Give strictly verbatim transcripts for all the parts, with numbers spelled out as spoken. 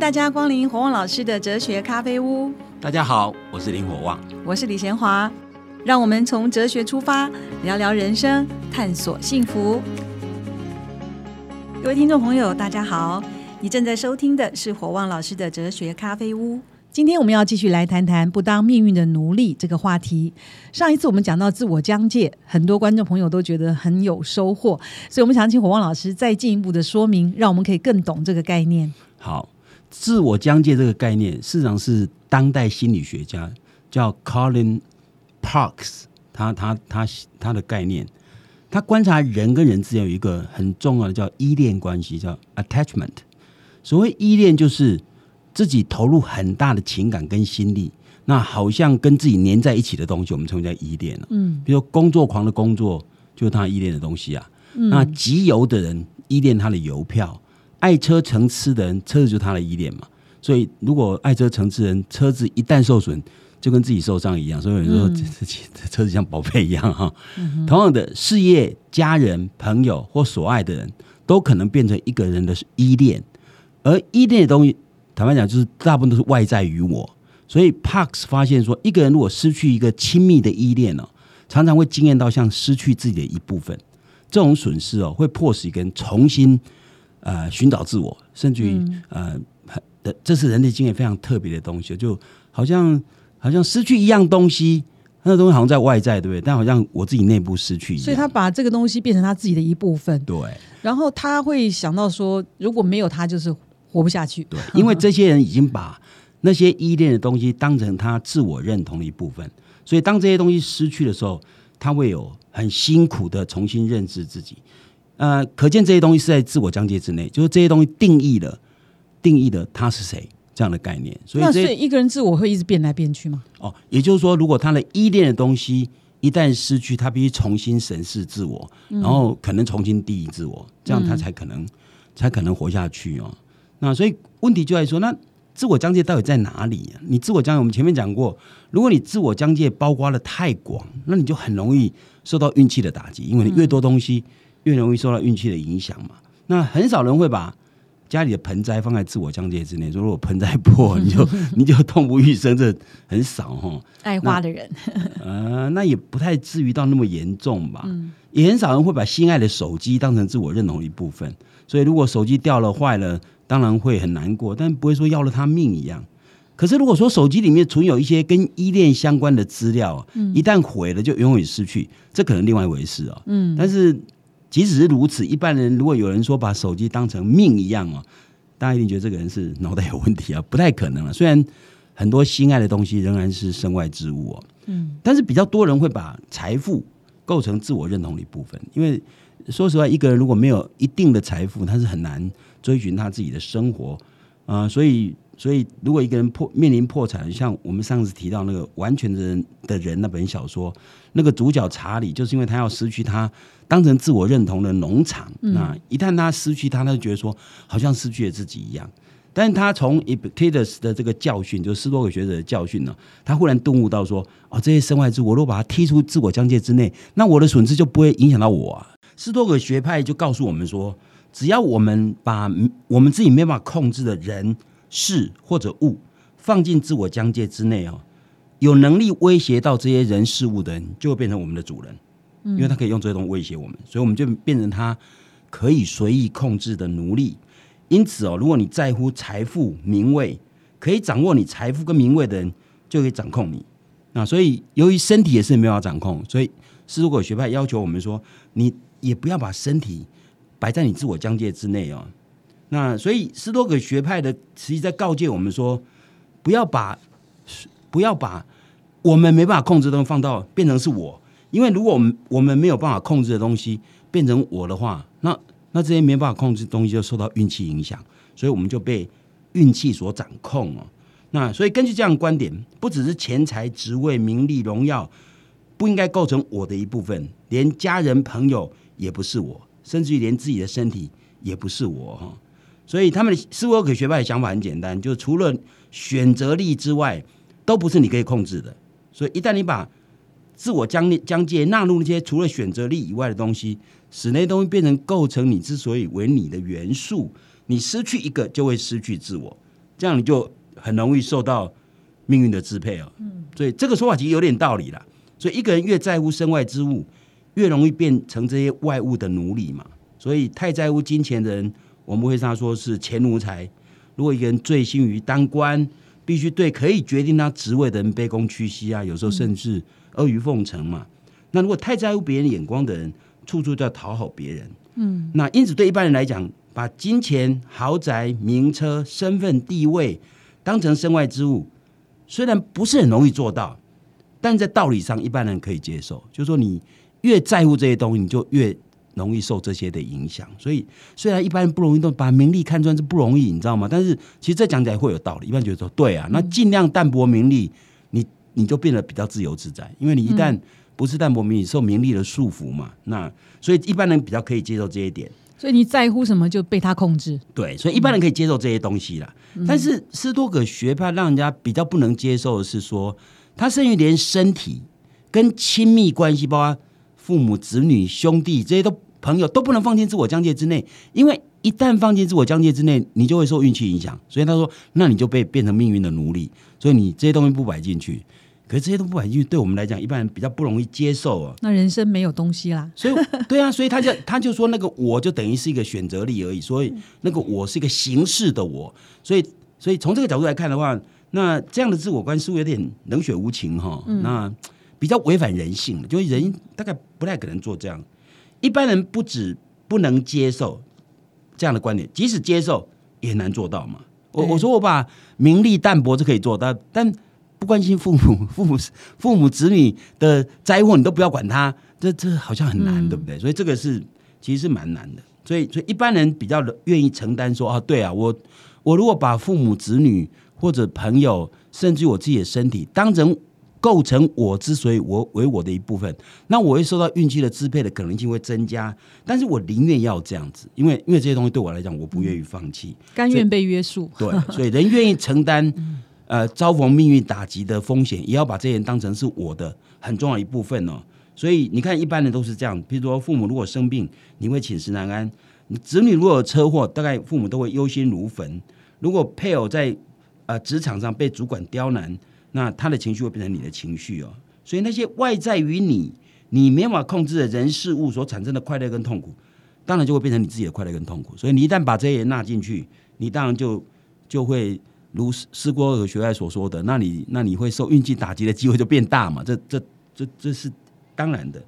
大家光临火旺老师的哲学咖啡屋。大家好，我是林火旺，我是李贤华。让我们从哲学出发，聊聊人生，探索幸福。各位听众朋友，大家好，你正在收听的是火旺老师的哲学咖啡屋。今天我们要继续来谈谈不当命运的奴隶这个话题。上一次我们讲到自我疆界，很多观众朋友都觉得很有收获，所以我们想请火旺老师再进一步的说明，让我们可以更懂这个概念。好，自我疆界这个概念事实上是当代心理学家叫 Colin Parks 他, 他, 他, 他的概念。他观察人跟人之间有一个很重要的叫依恋关系，叫 attachment。 所谓依恋就是自己投入很大的情感跟心力，那好像跟自己黏在一起的东西我们称为叫依恋、啊嗯、比如说工作狂的工作就是他依恋的东西啊、嗯、那集邮的人依恋他的邮票，爱车成痴的人车子就是他的依恋嘛。所以如果爱车成痴的人车子一旦受损就跟自己受伤一样，所以有人说、嗯、车子像宝贝一样哈、嗯。同样的，事业、家人、朋友或所爱的人都可能变成一个人的依恋，而依恋的东西坦白讲就是大部分都是外在于我。所以 Parks 发现说，一个人如果失去一个亲密的依恋、哦、常常会经验到像失去自己的一部分，这种损失、哦、会迫使一个人重新呃寻找自我，甚至于、嗯、呃，这是人类经验非常特别的东西，就好像好像失去一样东西，那东西好像在外在，对不对？但好像我自己内部失去一样，所以他把这个东西变成他自己的一部分。对，然后他会想到说，如果没有他，就是活不下去。对，因为这些人已经把那些依恋的东西当成他自我认同的一部分，所以当这些东西失去的时候，他会有很辛苦的重新认识自己。呃，可见这些东西是在自我疆界之内，就是这些东西定义了，定义了他是谁。这样的概念，所以那所以一个人自我会一直变来变去吗？哦，也就是说，如果他的依恋的东西一旦失去，他必须重新审视自我，嗯、然后可能重新定义自我，这样他才可能、嗯、才可能活下去哦。那所以问题就在说，那自我疆界到底在哪里、啊？你自我疆界，我们前面讲过，如果你自我疆界包括的太广，那你就很容易受到运气的打击，因为你越多东西，嗯、越容易受到运气的影响嘛。那很少人会把家里的盆栽放在自我疆界之内，说如果盆栽破，你就你就痛不欲生，这很少哈。爱花的人，呃，那也不太至于到那么严重吧、嗯。也很少人会把心爱的手机当成自我认同的一部分，所以如果手机掉了坏了，当然会很难过，但不会说要了他命一样。可是如果说手机里面存有一些跟依恋相关的资料，嗯、一旦毁了就永远失去，这可能另外一回事啊、哦。嗯，但是。即使是如此，一般人如果有人说把手机当成命一样、哦、大家一定觉得这个人是脑袋有问题啊，不太可能了。虽然很多心爱的东西仍然是身外之物、哦嗯、但是比较多人会把财富构成自我认同的一部分，因为说实话，一个人如果没有一定的财富，他是很难追寻他自己的生活、呃、所以所以如果一个人破面临破产，像我们上次提到那个完全的人的人那本小说，那个主角查理就是因为他要失去他当成自我认同的农场、嗯、那一旦他失去他，他就觉得说好像失去了自己一样。但是他从 Epictetus 的这个教训，就是斯多葛学者的教训呢，他忽然顿悟到说，哦，这些身外之物我如果把它踢出自我疆界之内，那我的损失就不会影响到我啊。斯多葛学派就告诉我们说，只要我们把我们自己没办法控制的人事或者物放进自我疆界之内、哦、有能力威胁到这些人事物的人就会变成我们的主人、嗯、因为他可以用这些东西威胁我们，所以我们就变成他可以随意控制的奴隶。因此、哦、如果你在乎财富名位，可以掌握你财富跟名位的人就可以掌控你。那所以由于身体也是没有要掌控，所以斯多葛学派要求我们说，你也不要把身体摆在你自我疆界之内哦。那所以斯多葛学派的实际在告诫我们说，不要把不要把我们没办法控制的东西放到变成是我，因为如果我们我们没有办法控制的东西变成我的话，那那这些没办法控制的东西就受到运气影响，所以我们就被运气所掌控哦。那所以根据这样的观点，不只是钱财、职位、名利、荣耀不应该构成我的一部分，连家人、朋友也不是我，甚至于连自己的身体也不是我哈、哦。所以他们的斯多葛学派的想法很简单，就除了选择力之外都不是你可以控制的。所以一旦你把自我疆界纳入那些除了选择力以外的东西，使那些东西变成构成你之所以为你的元素，你失去一个就会失去自我，这样你就很容易受到命运的支配哦。嗯，所以这个说法其实有点道理啦。所以一个人越在乎身外之物，越容易变成这些外物的奴隶嘛。所以太在乎金钱的人，我们会跟他说是钱奴才。如果一个人醉心于当官，必须对可以决定他职位的人卑躬屈膝啊，有时候甚至阿谀奉承嘛。那如果太在乎别人眼光的人，处处都要讨好别人。嗯，那因此对一般人来讲，把金钱、豪宅、名车、身份、地位当成身外之物，虽然不是很容易做到，但在道理上一般人可以接受。就是说你越在乎这些东西，你就越容易受这些的影响。所以虽然一般人不容易动，把名利看穿是不容易，你知道吗？但是其实这讲起来会有道理，一般人觉得说对啊，那尽量淡薄名利，你你就变得比较自由自在，因为你一旦不是淡薄名利，受名利的束缚嘛。那所以一般人比较可以接受这一点。所以你在乎什么就被他控制，对，所以一般人可以接受这些东西啦。嗯、但是斯多葛学派让人家比较不能接受的是说，他甚至连身体跟亲密关系，包括父母、子女、兄弟这些都朋友都不能放进自我疆界之内，因为一旦放进自我疆界之内，你就会受运气影响。所以他说，那你就被变成命运的奴隶，所以你这些东西不摆进去。可是这些都不摆进去，对我们来讲一般人比较不容易接受、啊、那人生没有东西啦。所以对啊，所以他就他就说那个我就等于是一个选择力而已，所以那个我是一个形式的我。所以所以从这个角度来看的话，那这样的自我观似乎有点冷血无情、哦嗯、那比较违反人性，就是人大概不太可能做这样。一般人不止不能接受这样的观点，即使接受也难做到嘛。我我说我把名利淡薄是可以做到，但不关心父母、父母、父母子女的灾祸，你都不要管他，这这好像很难、嗯，对不对？所以这个是其实是蛮难的。所以，所以一般人比较愿意承担说啊，对啊，我我如果把父母子女或者朋友，甚至我自己的身体当成构成我之所以我为我的一部分，那我会受到运气的支配的可能性会增加。但是我宁愿要这样子，因为因为这些东西对我来讲，我不愿意放弃，甘愿被约束。对，所以人愿意承担。嗯呃，遭逢命运打击的风险，也要把这些人当成是我的很重要的一部分哦。所以你看，一般人都是这样。譬如说，父母如果生病，你会寝食难安；子女如果有车祸，大概父母都会忧心如焚。如果配偶在呃职场上被主管刁难，那他的情绪会变成你的情绪哦。所以那些外在于你，你没法控制的人事物所产生的快乐跟痛苦，当然就会变成你自己的快乐跟痛苦。所以你一旦把这些人纳进去，你当然就就会。如斯多葛学派所说的，那你那你会受运气打击的机会就变大嘛，这这这这是当然的。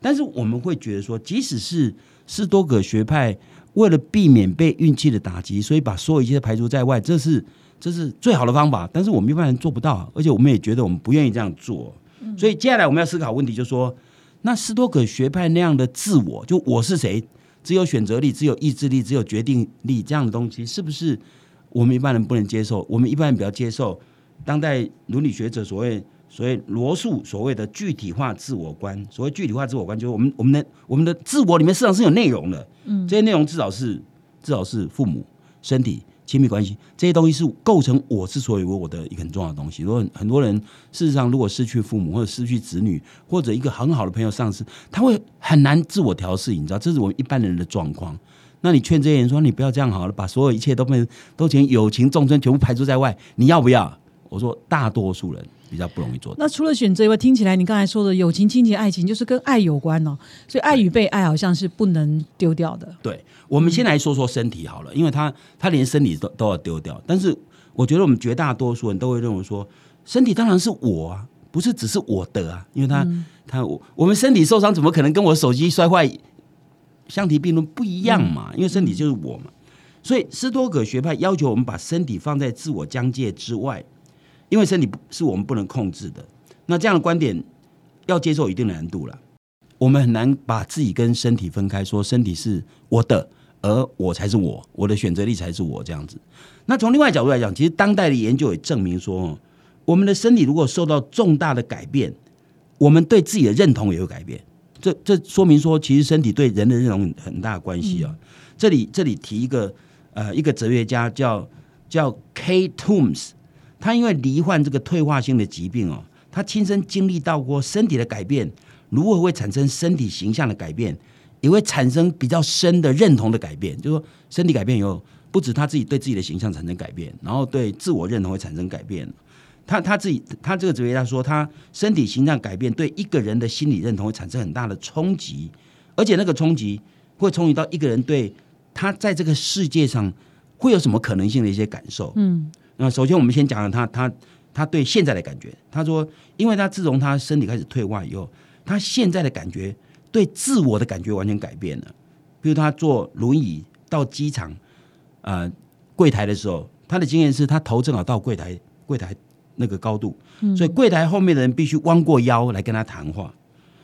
但是我们会觉得说，即使是斯多葛学派为了避免被运气的打击，所以把所有一切排除在外，这是这是最好的方法。但是我们一般人做不到，而且我们也觉得我们不愿意这样做。嗯、所以接下来我们要思考问题，就是说，那斯多葛学派那样的自我，就我是谁，只有选择力、只有意志力、只有决定力这样的东西，是不是？我们一般人不能接受，我们一般人比较接受当代伦理学者所谓所谓罗素所谓的具体化自我观。所谓具体化自我观，就是我们我们的我们的自我里面实际上是有内容的，嗯，这些内容至少是至少是父母、身体、亲密关系这些东西是构成我之所以为我的一个很重要的东西。如果很多人事实上如果失去父母或者失去子女或者一个很好的朋友丧失，他会很难自我调适，你知道，这是我们一般人的状况。那你劝这些人说，你不要这样好了，把所有一切都被都请友情众生全部排除在外，你要不要？我说大多数人比较不容易做到。那除了选择以外，听起来你刚才说的友情、亲情、爱情，就是跟爱有关哦，所以爱与被爱好像是不能丢掉的。对，我们先来说说身体好了，因为他他连身体都都要丢掉。但是我觉得我们绝大多数人都会认为说，身体当然是我啊，不是只是我的啊，因为他、嗯、他 我, 我们身体受伤怎么可能跟我手机摔坏？相提并论不一样嘛，因为身体就是我嘛。所以斯多葛学派要求我们把身体放在自我疆界之外，因为身体是我们不能控制的。那这样的观点要接受一定的难度了，我们很难把自己跟身体分开，说身体是我的，而我才是我，我的选择力才是我这样子。那从另外角度来讲，其实当代的研究也证明说，我们的身体如果受到重大的改变，我们对自己的认同也会改变。这, 这说明说，其实身体对人的认同很大的关系啊、哦嗯。这里这里提一个呃一个哲学家叫叫 Kay Toombs， 他因为罹患这个退化性的疾病哦，他亲身经历到过身体的改变，如果会产生身体形象的改变，也会产生比较深的认同的改变。就是说，身体改变以后，不止他自己对自己的形象产生改变，然后对自我认同会产生改变。他他自己他这个哲学家说，他身体形象改变对一个人的心理认同会产生很大的冲击，而且那个冲击会冲击到一个人对他在这个世界上会有什么可能性的一些感受。嗯，那首先我们先讲了他他他对现在的感觉。他说，因为他自从他身体开始退化以后，他现在的感觉对自我的感觉完全改变了。比如他坐轮椅到机场呃柜台的时候，他的经验是他头正好到柜台柜台那个高度，所以柜台后面的人必须弯过腰来跟他谈话，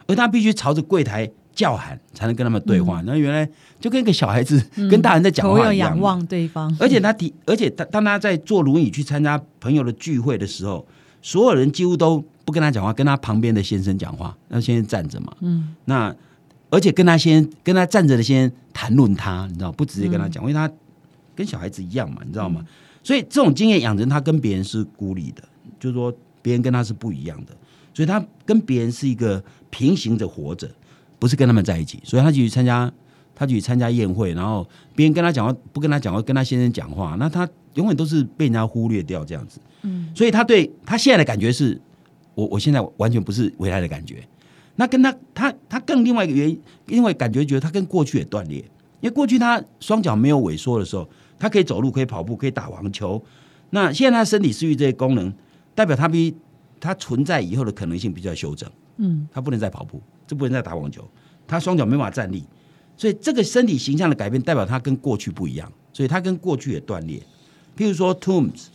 而他必须朝着柜台叫喊才能跟他们对话。那、嗯、原来就跟一个小孩子、嗯、跟大人在讲话一样，头要仰望对方。而且他提，而且他当他在坐轮椅去参加朋友的聚会的时候，所有人几乎都不跟他讲话，跟他旁边的先生讲话。那先生站着嘛，嗯，那而且跟他先跟他站着的先生谈论他，你知道，不直接跟他讲、嗯，因为他跟小孩子一样嘛，你知道吗？嗯、所以这种经验养成他跟别人是孤立的。就是说别人跟他是不一样的，所以他跟别人是一个平行着活着，不是跟他们在一起。所以他去参加他去参加宴会，然后别人跟他讲话不跟他讲话，跟他先生讲话，那他永远都是被人家忽略掉这样子、嗯、所以他对他现在的感觉是 我, 我现在完全不是回来的感觉。那跟他他他更另外一个原因，因为感觉觉得他跟过去也断裂，因为过去他双脚没有萎缩的时候，他可以走路，可以跑步，可以打网球。那现在他身体失去这些功能，代表他比他存在以后的可能性比较修整、嗯、他不能再跑步，这不能再打网球，他双脚没办法站立，所以这个身体形象的改变代表他跟过去不一样，所以他跟过去也断裂。譬如说 Toombs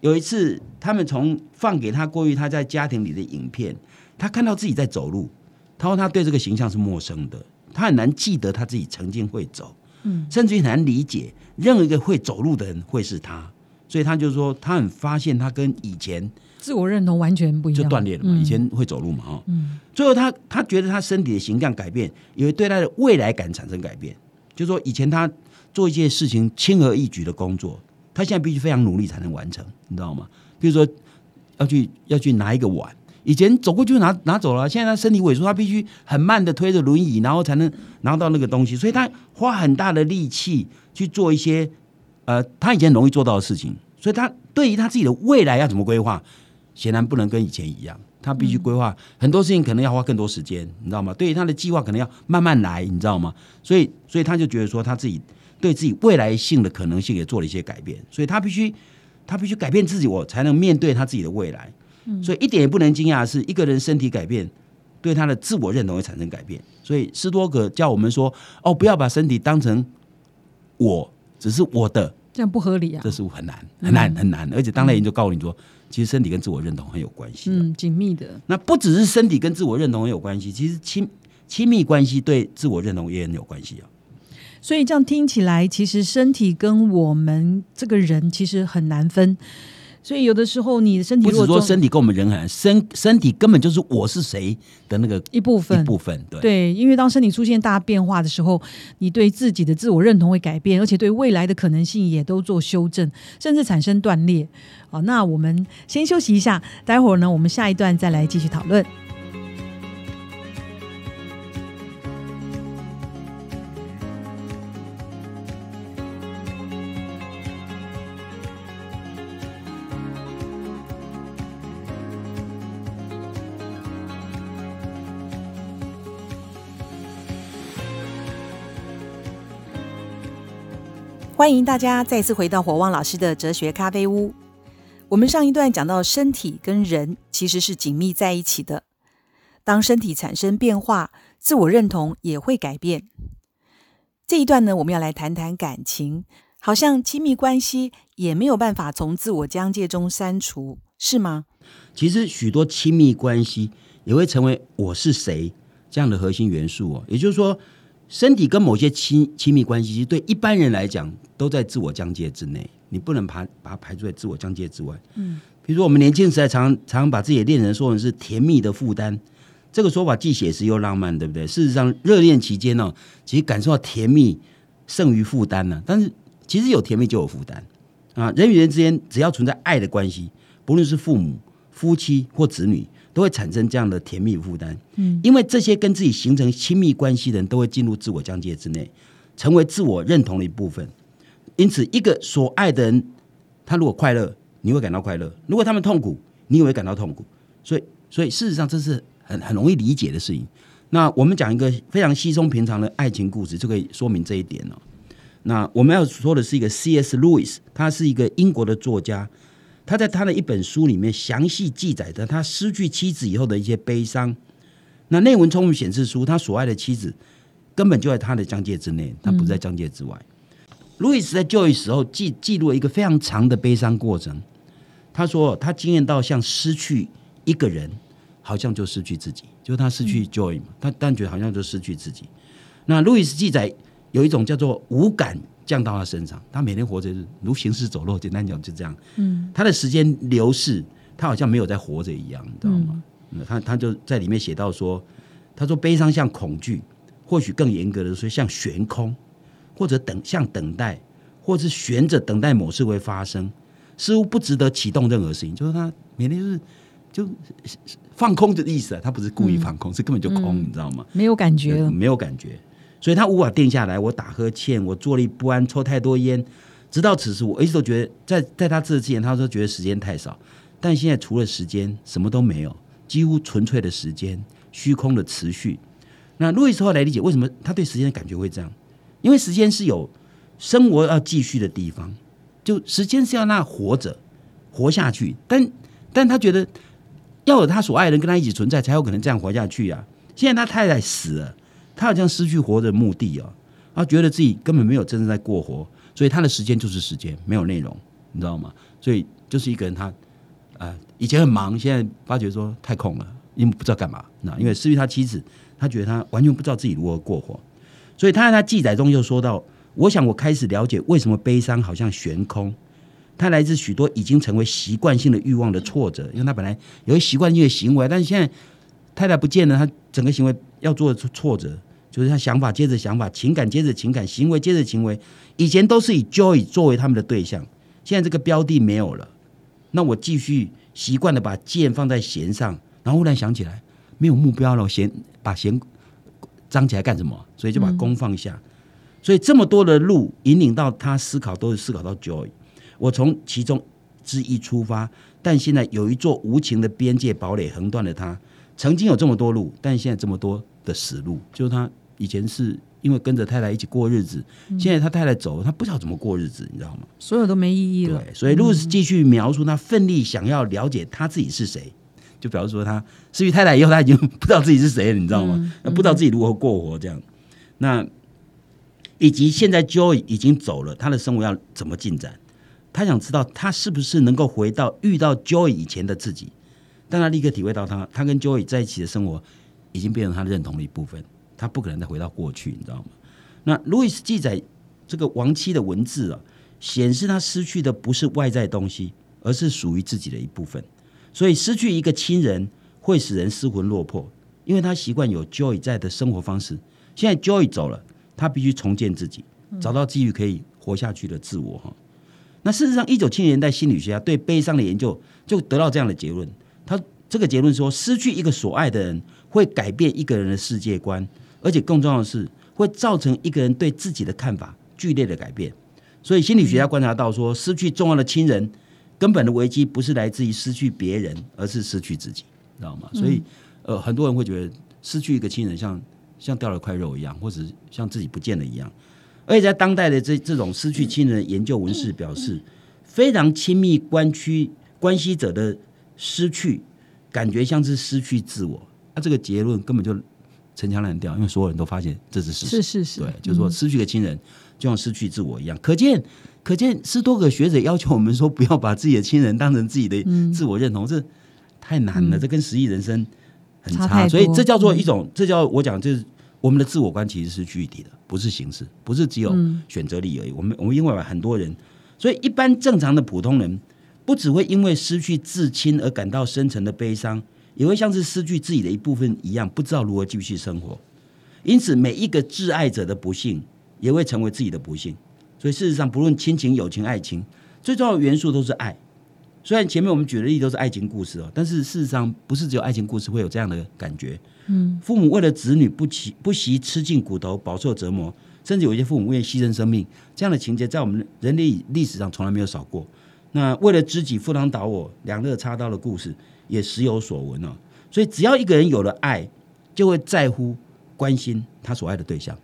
有一次他们从放给他过于他在家庭里的影片，他看到自己在走路，他说他对这个形象是陌生的，他很难记得他自己曾经会走、嗯、甚至很难理解任何一个会走路的人会是他。所以他就说他很发现他跟以前自我认同完全不一样，就断裂了嘛、嗯、以前会走路嘛、哦嗯、最后他他觉得他身体的形象改变也会对他的未来感产生改变。就是说以前他做一些事情轻而易举的工作，他现在必须非常努力才能完成，你知道吗？比如说要去要去拿一个碗，以前走过去 拿, 拿走了，现在他身体萎缩，他必须很慢的推着轮椅然后才能拿到那个东西，所以他花很大的力气去做一些呃，他以前容易做到的事情，所以他对于他自己的未来要怎么规划，显然不能跟以前一样，他必须规划、嗯、很多事情可能要花更多时间，你知道吗？对于他的计划可能要慢慢来，你知道吗？所以，所以他就觉得说他自己对自己未来性的可能性也做了一些改变，所以他必须他必须改变自己，我才能面对他自己的未来、嗯、所以一点也不能惊讶的是，一个人身体改变对他的自我认同会产生改变。所以斯多葛叫我们说哦，不要把身体当成我，只是我的，这样不合理啊！这是很难很难、嗯、很难，而且当代研究告诉你说、嗯，其实身体跟自我认同很有关系、啊，嗯，紧密的。那不只是身体跟自我认同很有关系，其实亲亲密关系对自我认同也很有关系啊。所以这样听起来，其实身体跟我们这个人其实很难分。所以有的时候你的身体如果不是说身体跟我们人很难，身身体根本就是我是谁的那个一部分一部分， 对, 对因为当身体出现大变化的时候，你对自己的自我认同会改变，而且对未来的可能性也都做修正，甚至产生断裂。好，那我们先休息一下，待会儿呢我们下一段再来继续讨论。欢迎大家再次回到火旺老师的哲学咖啡屋。我们上一段讲到身体跟人其实是紧密在一起的，当身体产生变化，自我认同也会改变。这一段呢，我们要来谈谈感情，好像亲密关系也没有办法从自我疆界中删除，是吗？其实许多亲密关系也会成为我是谁这样的核心元素、哦、也就是说身体跟某些 亲, 亲密关系对一般人来讲都在自我疆界之内，你不能 把, 把它排除在自我疆界之外。嗯，比如说我们年轻时代 常, 常把自己的恋人说成是甜蜜的负担，这个说法既写实又浪漫，对不对？事实上热恋期间、哦、其实感受到甜蜜胜于负担、啊、但是其实有甜蜜就有负担、啊、人与人之间只要存在爱的关系，不论是父母夫妻或子女，都会产生这样的甜蜜负担、嗯、因为这些跟自己形成亲密关系的人都会进入自我疆界之内，成为自我认同的一部分。因此一个所爱的人，他如果快乐你会感到快乐，如果他们痛苦你也会感到痛苦，所以所以事实上这是 很, 很容易理解的事情。那我们讲一个非常稀松平常的爱情故事就可以说明这一点、哦、那我们要说的是一个 C S. Lewis， 他是一个英国的作家，他在他的一本书里面详细记载着他失去妻子以后的一些悲伤。那内文充分显示出他所爱的妻子根本就在他的疆界之内，他不在疆界之外、嗯、Lewis 在就业时候 记, 记录了一个非常长的悲伤过程。他说他经验到像失去一个人好像就失去自己，就是他失去 Joy 嘛，他但觉得好像就失去自己。那路易斯记载有一种叫做无感降到他身上，他每天活着如行尸走肉，简单讲就这样、嗯、他的时间流逝，他好像没有在活着一样，你知道吗、嗯、他, 他就在里面写到说，他说悲伤像恐惧，或许更严格的说像悬空，或者等像等待，或是悬着等待某事会发生，似乎不值得启动任何事情，就是他每天就是就放空的意思、啊、他不是故意放空、嗯、是根本就空、嗯、你知道吗？没有感觉了，没有感觉，所以他无法定下来。我打呵欠，我坐立不安，抽太多烟，直到此时我一直都觉得 在, 在他这之前他说觉得时间太少，但现在除了时间什么都没有，几乎纯粹的时间，虚空的持续。那路易斯后来理解为什么他对时间的感觉会这样，因为时间是有生活要继续的地方，就时间是要让他活着活下去，但但他觉得要有他所爱的人跟他一起存在才有可能这样活下去啊！现在他太太死了，他好像失去活的目的哦，他觉得自己根本没有真正在过活，所以他的时间就是时间，没有内容，你知道吗？所以就是一个人他、呃、以前很忙，现在发觉说太空了，因为不知道干嘛，因为失去他妻子，他觉得他完全不知道自己如何过活。所以他在他记载中就说到，我想我开始了解为什么悲伤好像悬空，它来自许多已经成为习惯性的欲望的挫折，因为他本来有习惯性的行为，但是现在太太不见了，他整个行为要做的挫折，就是他想法接着想法，情感接着情感，行为接着行为，以前都是以 joy 作为他们的对象，现在这个标的没有了，那我继续习惯的把剑放在弦上，然后忽然想起来没有目标了，弦把弦张起来干什么？所以就把弓放下、嗯、所以这么多的路引领到他思考都是思考到 joy，我从其中之一出发，但现在有一座无情的边界堡垒横断了它。曾经有这么多路，但现在这么多的死路，就是他以前是因为跟着太太一起过日子、嗯、现在他太太走了，他不知道怎么过日子，你知道吗？所有都没意义了。对，所以路易斯继续描述他奋力想要了解他自己是谁、嗯、就表示说他失去太太以后他已经不知道自己是谁了，你知道吗、嗯嗯、不知道自己如何过活这样。那以及现在 Joy 已经走了，他的生活要怎么进展，他想知道他是不是能够回到遇到 Joy 以前的自己，但他立刻体会到他他跟 Joy 在一起的生活已经变成他认同的一部分，他不可能再回到过去，你知道吗？那路易斯记载这个亡妻的文字啊，显示他失去的不是外在东西，而是属于自己的一部分。所以失去一个亲人会使人失魂落魄，因为他习惯有 Joy 在的生活方式，现在 Joy 走了，他必须重建自己，找到基于可以活下去的自我哈。那事实上一九七零年代心理学家对悲伤的研究就得到这样的结论，他这个结论说，失去一个所爱的人会改变一个人的世界观，而且更重要的是会造成一个人对自己的看法剧烈的改变。所以心理学家观察到说，失去重要的亲人根本的危机不是来自于失去别人，而是失去自己，知道吗？所以、呃、很多人会觉得失去一个亲人像像掉了块肉一样，或者像自己不见了一样。而且在当代的 这, 这种失去亲人的研究文式表示，非常亲密关系关系者的失去感觉像是失去自我、啊、这个结论根本就陈腔滥调，因为所有人都发现这是事实，是是是，对、嗯、就是说失去的亲人就像失去自我一样。可见可见斯多葛学者要求我们说不要把自己的亲人当成自己的自我认同、嗯、这太难了、嗯、这跟实际人生很 差, 差所以这叫做一种、嗯、这叫我讲这是我们的自我观其实是具体的，不是形式，不是只有选择力而已、嗯、我们我们因为很多人，所以一般正常的普通人不只会因为失去至亲而感到深沉的悲伤，也会像是失去自己的一部分一样，不知道如何继续生活。因此每一个挚爱者的不幸也会成为自己的不幸。所以事实上不论亲情友情爱情，最重要的元素都是爱。虽然前面我们举的例都是爱情故事、哦、但是事实上不是只有爱情故事会有这样的感觉、嗯、父母为了子女不惜不惜吃尽骨头饱受折磨，甚至有一些父母愿意牺牲生命，这样的情节在我们人类历史上从来没有少过。那为了知己赴汤蹈火、两肋插刀的故事也时有所闻、哦、所以只要一个人有了爱，就会在乎关心他所爱的对象，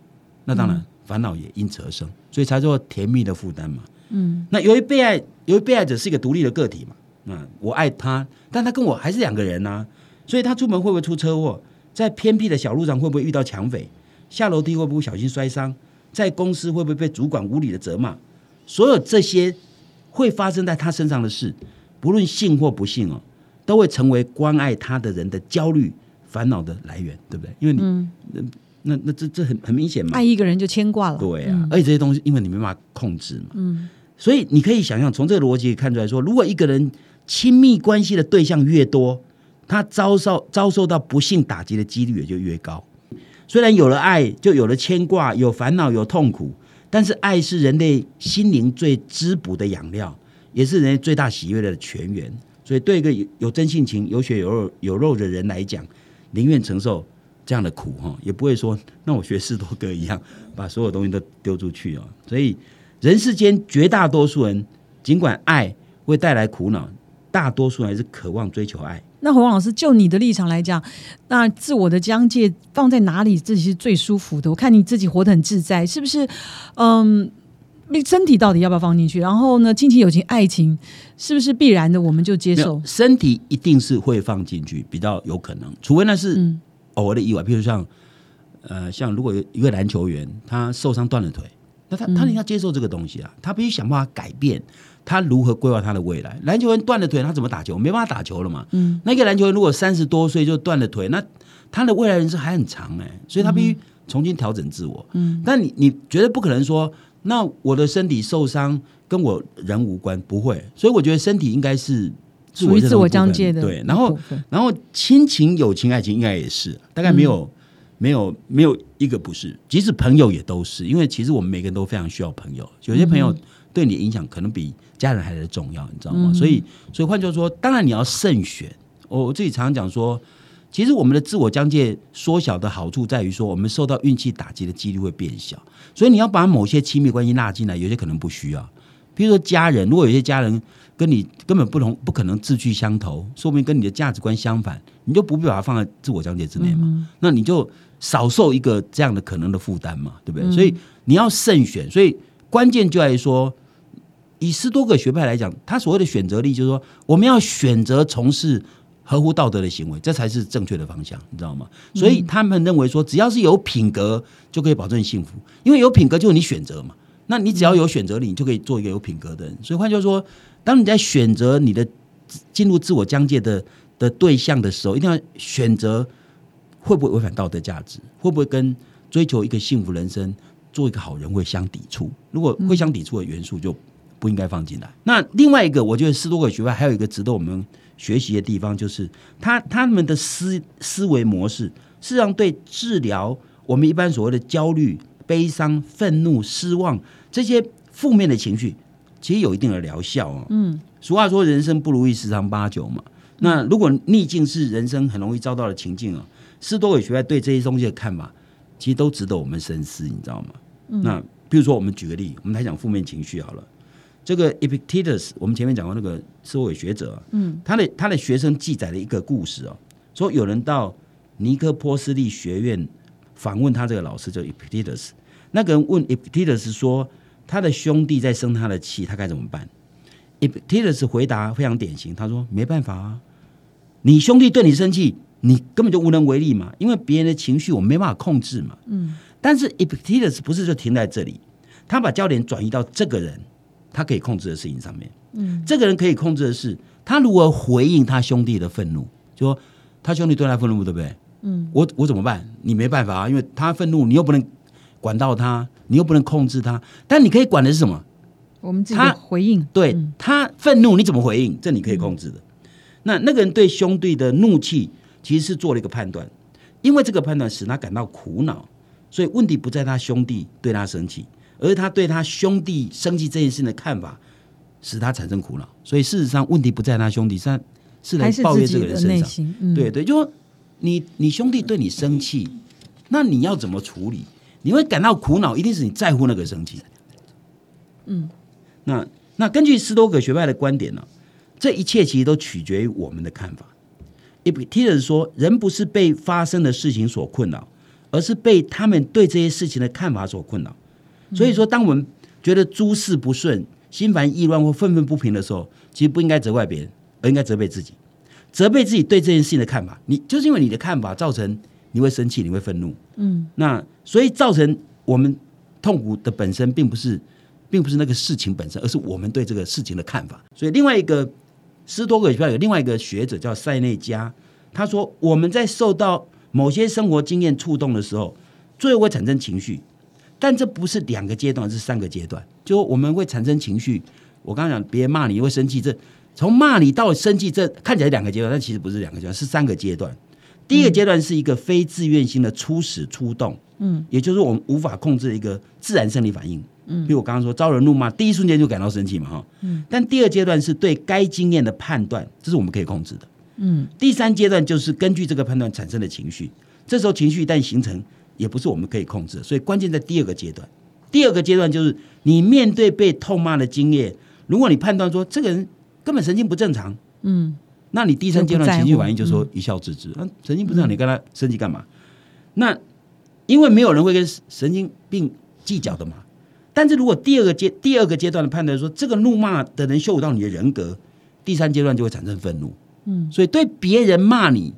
那当然烦恼也因此而生，所以才说甜蜜的负担嘛。嗯，那由于被爱由于被爱者是一个独立的个体嘛，那我爱他，但他跟我还是两个人啊，所以他出门会不会出车祸，在偏僻的小路上会不会遇到抢匪，下楼梯会不会小心摔伤，在公司会不会被主管无理的责骂，所有这些会发生在他身上的事，不论信或不信、哦、都会成为关爱他的人的焦虑烦恼的来源，对不对？因为你、嗯、那, 那, 那这, 这 很, 很明显嘛，爱一个人就牵挂了，对啊、嗯、而且这些东西因为你没办法控制嘛、嗯、所以你可以想象从这个逻辑看出来说，如果一个人亲密关系的对象越多，他遭受, 遭受到不幸打击的几率也就越高。虽然有了爱就有了牵挂，有烦恼，有痛苦，但是爱是人类心灵最滋补的养料，也是人类最大喜悦的泉源。所以对一个有真性情、有血有 肉, 有肉的人来讲，宁愿承受这样的苦，也不会说那我学士多哥一样把所有东西都丢出去。所以人世间绝大多数人尽管爱会带来苦恼，大多数人还是渴望追求爱。那侯老师，就你的立场来讲，那自我的疆界放在哪里自己是最舒服的？我看你自己活得很自在，是不是？嗯，身体到底要不要放进去？然后呢，亲情、友情、爱情，是不是必然的我们就接受？身体一定是会放进去，比较有可能，除非那是偶尔的意外，嗯、譬如像呃，像如果有一位篮球员他受伤断了腿，那他他应该接受这个东西啊，他必须想办法改变。他如何规划他的未来？篮球员断了腿，他怎么打球？没办法打球了嘛。嗯、那个篮球员如果三十多岁就断了腿，那他的未来人生还很长哎、欸，所以他必须重新调整自我。嗯，但你你绝对不可能说，那我的身体受伤跟我人无关，不会。所以我觉得身体应该是属于自我疆界的。对，然后然后亲情、友情、爱情应该也是，大概没有、嗯、没有没有一个不是，即使朋友也都是，因为其实我们每个人都非常需要朋友，有些朋友。嗯对你的影响可能比家人还来的重要，你知道吗？嗯、所以，所以换句话说，当然你要慎选。我我自己常常讲说，其实我们的自我疆界缩小的好处在于说，我们受到运气打击的几率会变小。所以你要把某些亲密关系纳进来，有些可能不需要。比如说家人，如果有些家人跟你根本不同，不可能志趣相投，说明跟你的价值观相反，你就不必把它放在自我疆界之内嘛。嗯、那你就少受一个这样的可能的负担嘛，对不对？嗯、所以你要慎选。所以关键就在于说。以斯多葛学派来讲，他所谓的选择力就是说，我们要选择从事合乎道德的行为，这才是正确的方向，你知道吗？所以他们认为说，只要是有品格就可以保证幸福，因为有品格就是你选择嘛，那你只要有选择力，你就可以做一个有品格的人。所以换句话说，当你在选择你的进入自我疆界 的, 的对象的时候，一定要选择会不会违反道德价值，会不会跟追求一个幸福人生做一个好人会相抵触，如果会相抵触的元素就不应该放进来。那另外一个，我觉得斯多葛学派还有一个值得我们学习的地方，就是他他们的思思维模式，事实上对治疗我们一般所谓的焦虑、悲伤、愤怒、失望这些负面的情绪，其实有一定的疗效哦。嗯，俗话说人生不如意十常八九嘛。那如果逆境是人生很容易遭到的情境啊、哦，斯多葛学派对这些东西的看法，其实都值得我们深思，你知道吗？嗯、那比如说，我们举个例，我们来讲负面情绪好了。这个 Epictetus 我们前面讲过那个社会学者、啊嗯、他, 的他的学生记载了一个故事、啊、说有人到尼科波斯利学院访问他这个老师叫 Epictetus， 那个人问 Epictetus 说他的兄弟在生他的气，他该怎么办？ Epictetus 回答非常典型，他说没办法啊，你兄弟对你生气你根本就无能为力嘛，因为别人的情绪我没办法控制嘛、嗯、但是 Epictetus 不是就停在这里，他把焦点转移到这个人他可以控制的事情上面、嗯、这个人可以控制的是他如何回应他兄弟的愤怒，就说他兄弟对他愤怒，对不对、嗯、我, 我怎么办？你没办法啊，因为他愤怒你又不能管到他，你又不能控制他，但你可以管的是什么？我们自己的回应。他对、嗯、他愤怒你怎么回应，这你可以控制的、嗯、那那个人对兄弟的怒气其实是做了一个判断，因为这个判断使他感到苦恼，所以问题不在他兄弟对他生气，而他对他兄弟生气这件事的看法使他产生苦恼，所以事实上问题不在他兄弟，是来抱怨这个人身上、嗯、对对，就 你, 你兄弟对你生气，那你要怎么处理？你会感到苦恼一定是你在乎那个生气。嗯，那那根据斯多葛学派的观点呢、啊，这一切其实都取决于我们的看法。Epictetus 说，人不是被发生的事情所困扰，而是被他们对这些事情的看法所困扰。所以说，当我们觉得诸事不顺、心烦意乱或愤愤不平的时候，其实不应该责怪别人，而应该责备自己，责备自己对这件事情的看法。你就是因为你的看法造成你会生气，你会愤怒。嗯，那所以造成我们痛苦的本身，并不是，并不是那个事情本身，而是我们对这个事情的看法。所以，另外一个斯多葛学派有另外一个学者叫塞内加，他说我们在受到某些生活经验触动的时候，最后会产生情绪。但这不是两个阶段，是三个阶段。就我们会产生情绪，我刚刚讲别人骂你会生气，这从骂你到生气，这看起来两个阶段，但其实不是两个阶段，是三个阶段。第一个阶段是一个非自愿性的初始触动，嗯，也就是我们无法控制的一个自然生理反应，嗯，比如我刚刚说遭人怒骂，第一瞬间就感到生气嘛，嗯，但第二阶段是对该经验的判断，这是我们可以控制的，嗯，第三阶段就是根据这个判断产生的情绪，这时候情绪一旦形成，也不是我们可以控制的，所以关键在第二个阶段。第二个阶段就是你面对被痛骂的经验，如果你判断说这个人根本神经不正常，嗯，那你第三阶段情绪反应就是说一笑置之，嗯，神经不正常，你跟他生气干嘛？那因为没有人会跟神经病计较的嘛。但是如果第二个阶第二个阶段的判断说这个怒骂的人羞辱到你的人格，第三阶段就会产生愤怒，嗯，所以对别人骂你，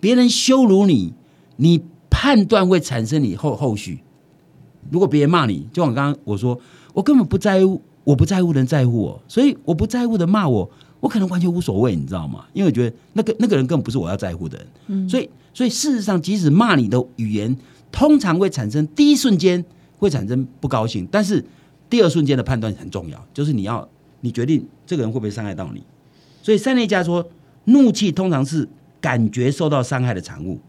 别人羞辱你，你判断会产生你后后续。如果别人骂你，就像刚刚我说，我根本不在乎，我不在乎人在乎我，所以我不在乎的骂我，我可能完全无所谓，你知道吗？因为我觉得那个那个人根本不是我要在乎的人，嗯，所以所以事实上，即使骂你的语言，通常会产生第一瞬间会产生不高兴，但是第二瞬间的判断很重要，就是你要你决定这个人会不会伤害到你。所以塞内加说，怒气通常是感觉受到伤害的产物，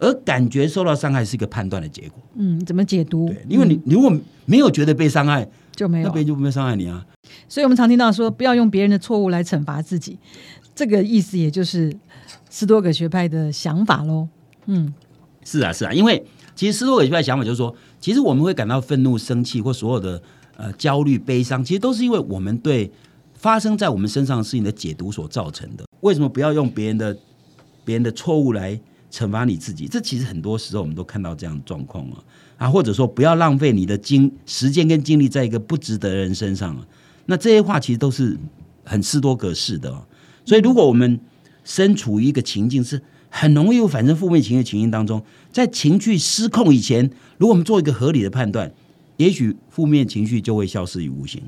而感觉受到伤害是一个判断的结果。嗯，怎么解读？对，因为你如果没有觉得被伤害，就没有，那别人就不会伤害你啊。所以我们常听到说，不要用别人的错误来惩罚自己，这个意思也就是斯多葛学派的想法喽。嗯，是啊，是啊，因为其实斯多葛学派的想法就是说，其实我们会感到愤怒、生气或所有的呃焦虑、悲伤，其实都是因为我们对发生在我们身上的事情的解读所造成的。为什么不要用别人的别人的错误来惩罚你自己？这其实很多时候我们都看到这样的状况啊，啊或者说不要浪费你的精时间跟精力在一个不值得的人身上啊。那这些话其实都是很斯多葛式的、啊、所以如果我们身处于一个情境是很容易有反正负面情绪的情境当中，在情绪失控以前，如果我们做一个合理的判断，也许负面情绪就会消失于无形。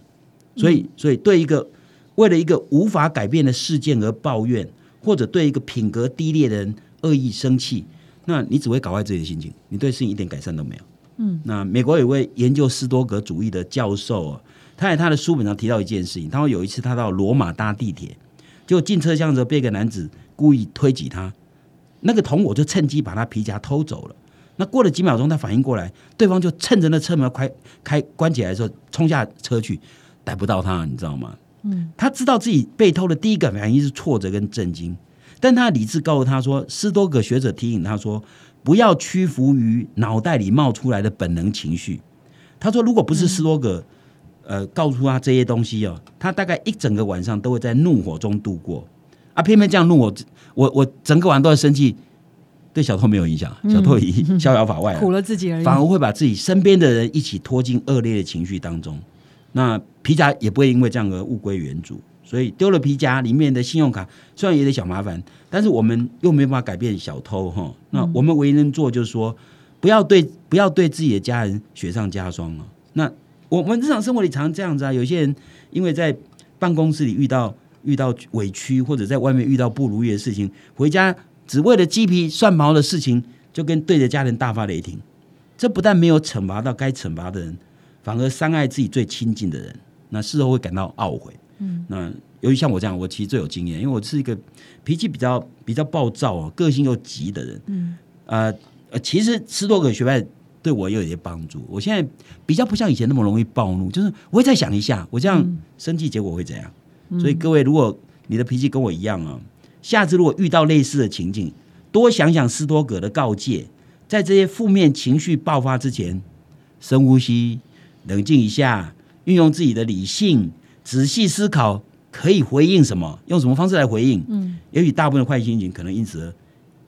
所以所以对一个为了一个无法改变的事件而抱怨，或者对一个品格低劣的人恶意生气，那你只会搞坏自己的心情，你对事情一点改善都没有。嗯，那美国有一位研究斯多葛主义的教授、啊、他在他的书本上提到一件事情，他说有一次他到罗马搭地铁，就进车厢的时候被一个男子故意推挤他，那个同伙就趁机把他皮夹偷走了。那过了几秒钟他反应过来，对方就趁着那车门快开关起来的时候冲下车去，逮不到他，你知道吗？嗯，他知道自己被偷的第一个反应是挫折跟震惊，但他理智告诉他说，斯多葛学者提醒他说，不要屈服于脑袋里冒出来的本能情绪。他说，如果不是斯多葛、嗯呃、告诉他这些东西、哦、他大概一整个晚上都会在怒火中度过啊。偏偏这样怒火，我我整个晚上都在生气，对小偷没有影响，小偷已逍遥法外了、嗯嗯，苦了自己而已，反而会把自己身边的人一起拖进恶劣的情绪当中。那皮夹也不会因为这样而物归原主。所以丢了皮夹，里面的信用卡虽然有点小麻烦，但是我们又没办法改变小偷。那我们唯一能做就是说，不要对不要对自己的家人雪上加霜。那我们日常生活里常这样子啊，有些人因为在办公室里遇到遇到委屈，或者在外面遇到不如意的事情，回家只为了鸡皮蒜毛的事情，就跟对着家人大发雷霆。这不但没有惩罚到该惩罚的人，反而伤害自己最亲近的人。那事后会感到懊悔。那由于像我这样，我其实最有经验，因为我是一个脾气比较比较暴躁、哦、个性又急的人。嗯，呃，其实斯多葛学派对我也有一些帮助。我现在比较不像以前那么容易暴怒，就是我会再想一下，我这样生气结果会怎样。嗯、所以各位，如果你的脾气跟我一样啊、哦，下次如果遇到类似的情境，多想想斯多葛的告诫，在这些负面情绪爆发之前，深呼吸，冷静一下，运用自己的理性，仔细思考可以回应什么，用什么方式来回应。嗯，也许大部分的坏心情可能因此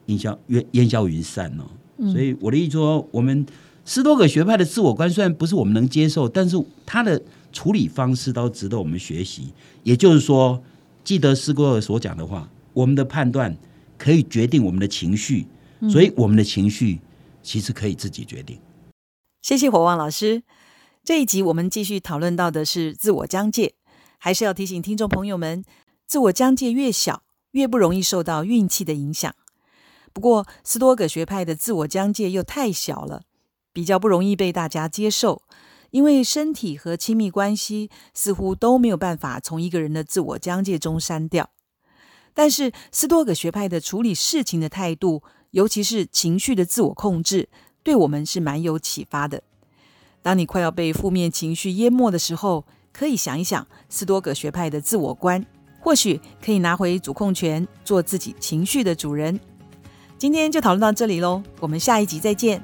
烟消云散哦。嗯，所以我的意思说，我们十多个学派的自我观虽然不是我们能接受，但是它的处理方式都值得我们学习。也就是说，记得斯多葛所讲的话，我们的判断可以决定我们的情绪，所以我们的情绪其实可以自己决定。嗯，谢谢火旺老师。这一集我们继续讨论到的是自我疆界，还是要提醒听众朋友们，自我疆界越小，越不容易受到运气的影响。不过斯多葛学派的自我疆界又太小了，比较不容易被大家接受，因为身体和亲密关系似乎都没有办法从一个人的自我疆界中删掉。但是斯多葛学派的处理事情的态度，尤其是情绪的自我控制，对我们是蛮有启发的。当你快要被负面情绪淹没的时候，可以想一想斯多葛学派的自我观，或许可以拿回主控权，做自己情绪的主人。今天就讨论到这里咯，我们下一集再见。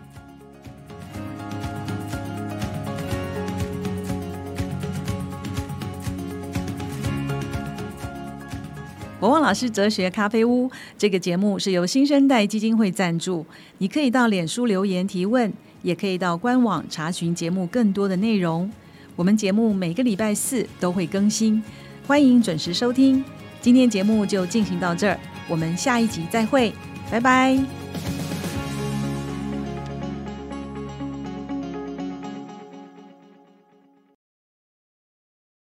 火旺老师哲学咖啡屋这个节目是由新生代基金会赞助，你可以到脸书留言提问，也可以到官网查询节目更多的内容。我们节目每个礼拜四都会更新，欢迎准时收听。今天节目就进行到这儿，我们下一集再会，拜拜。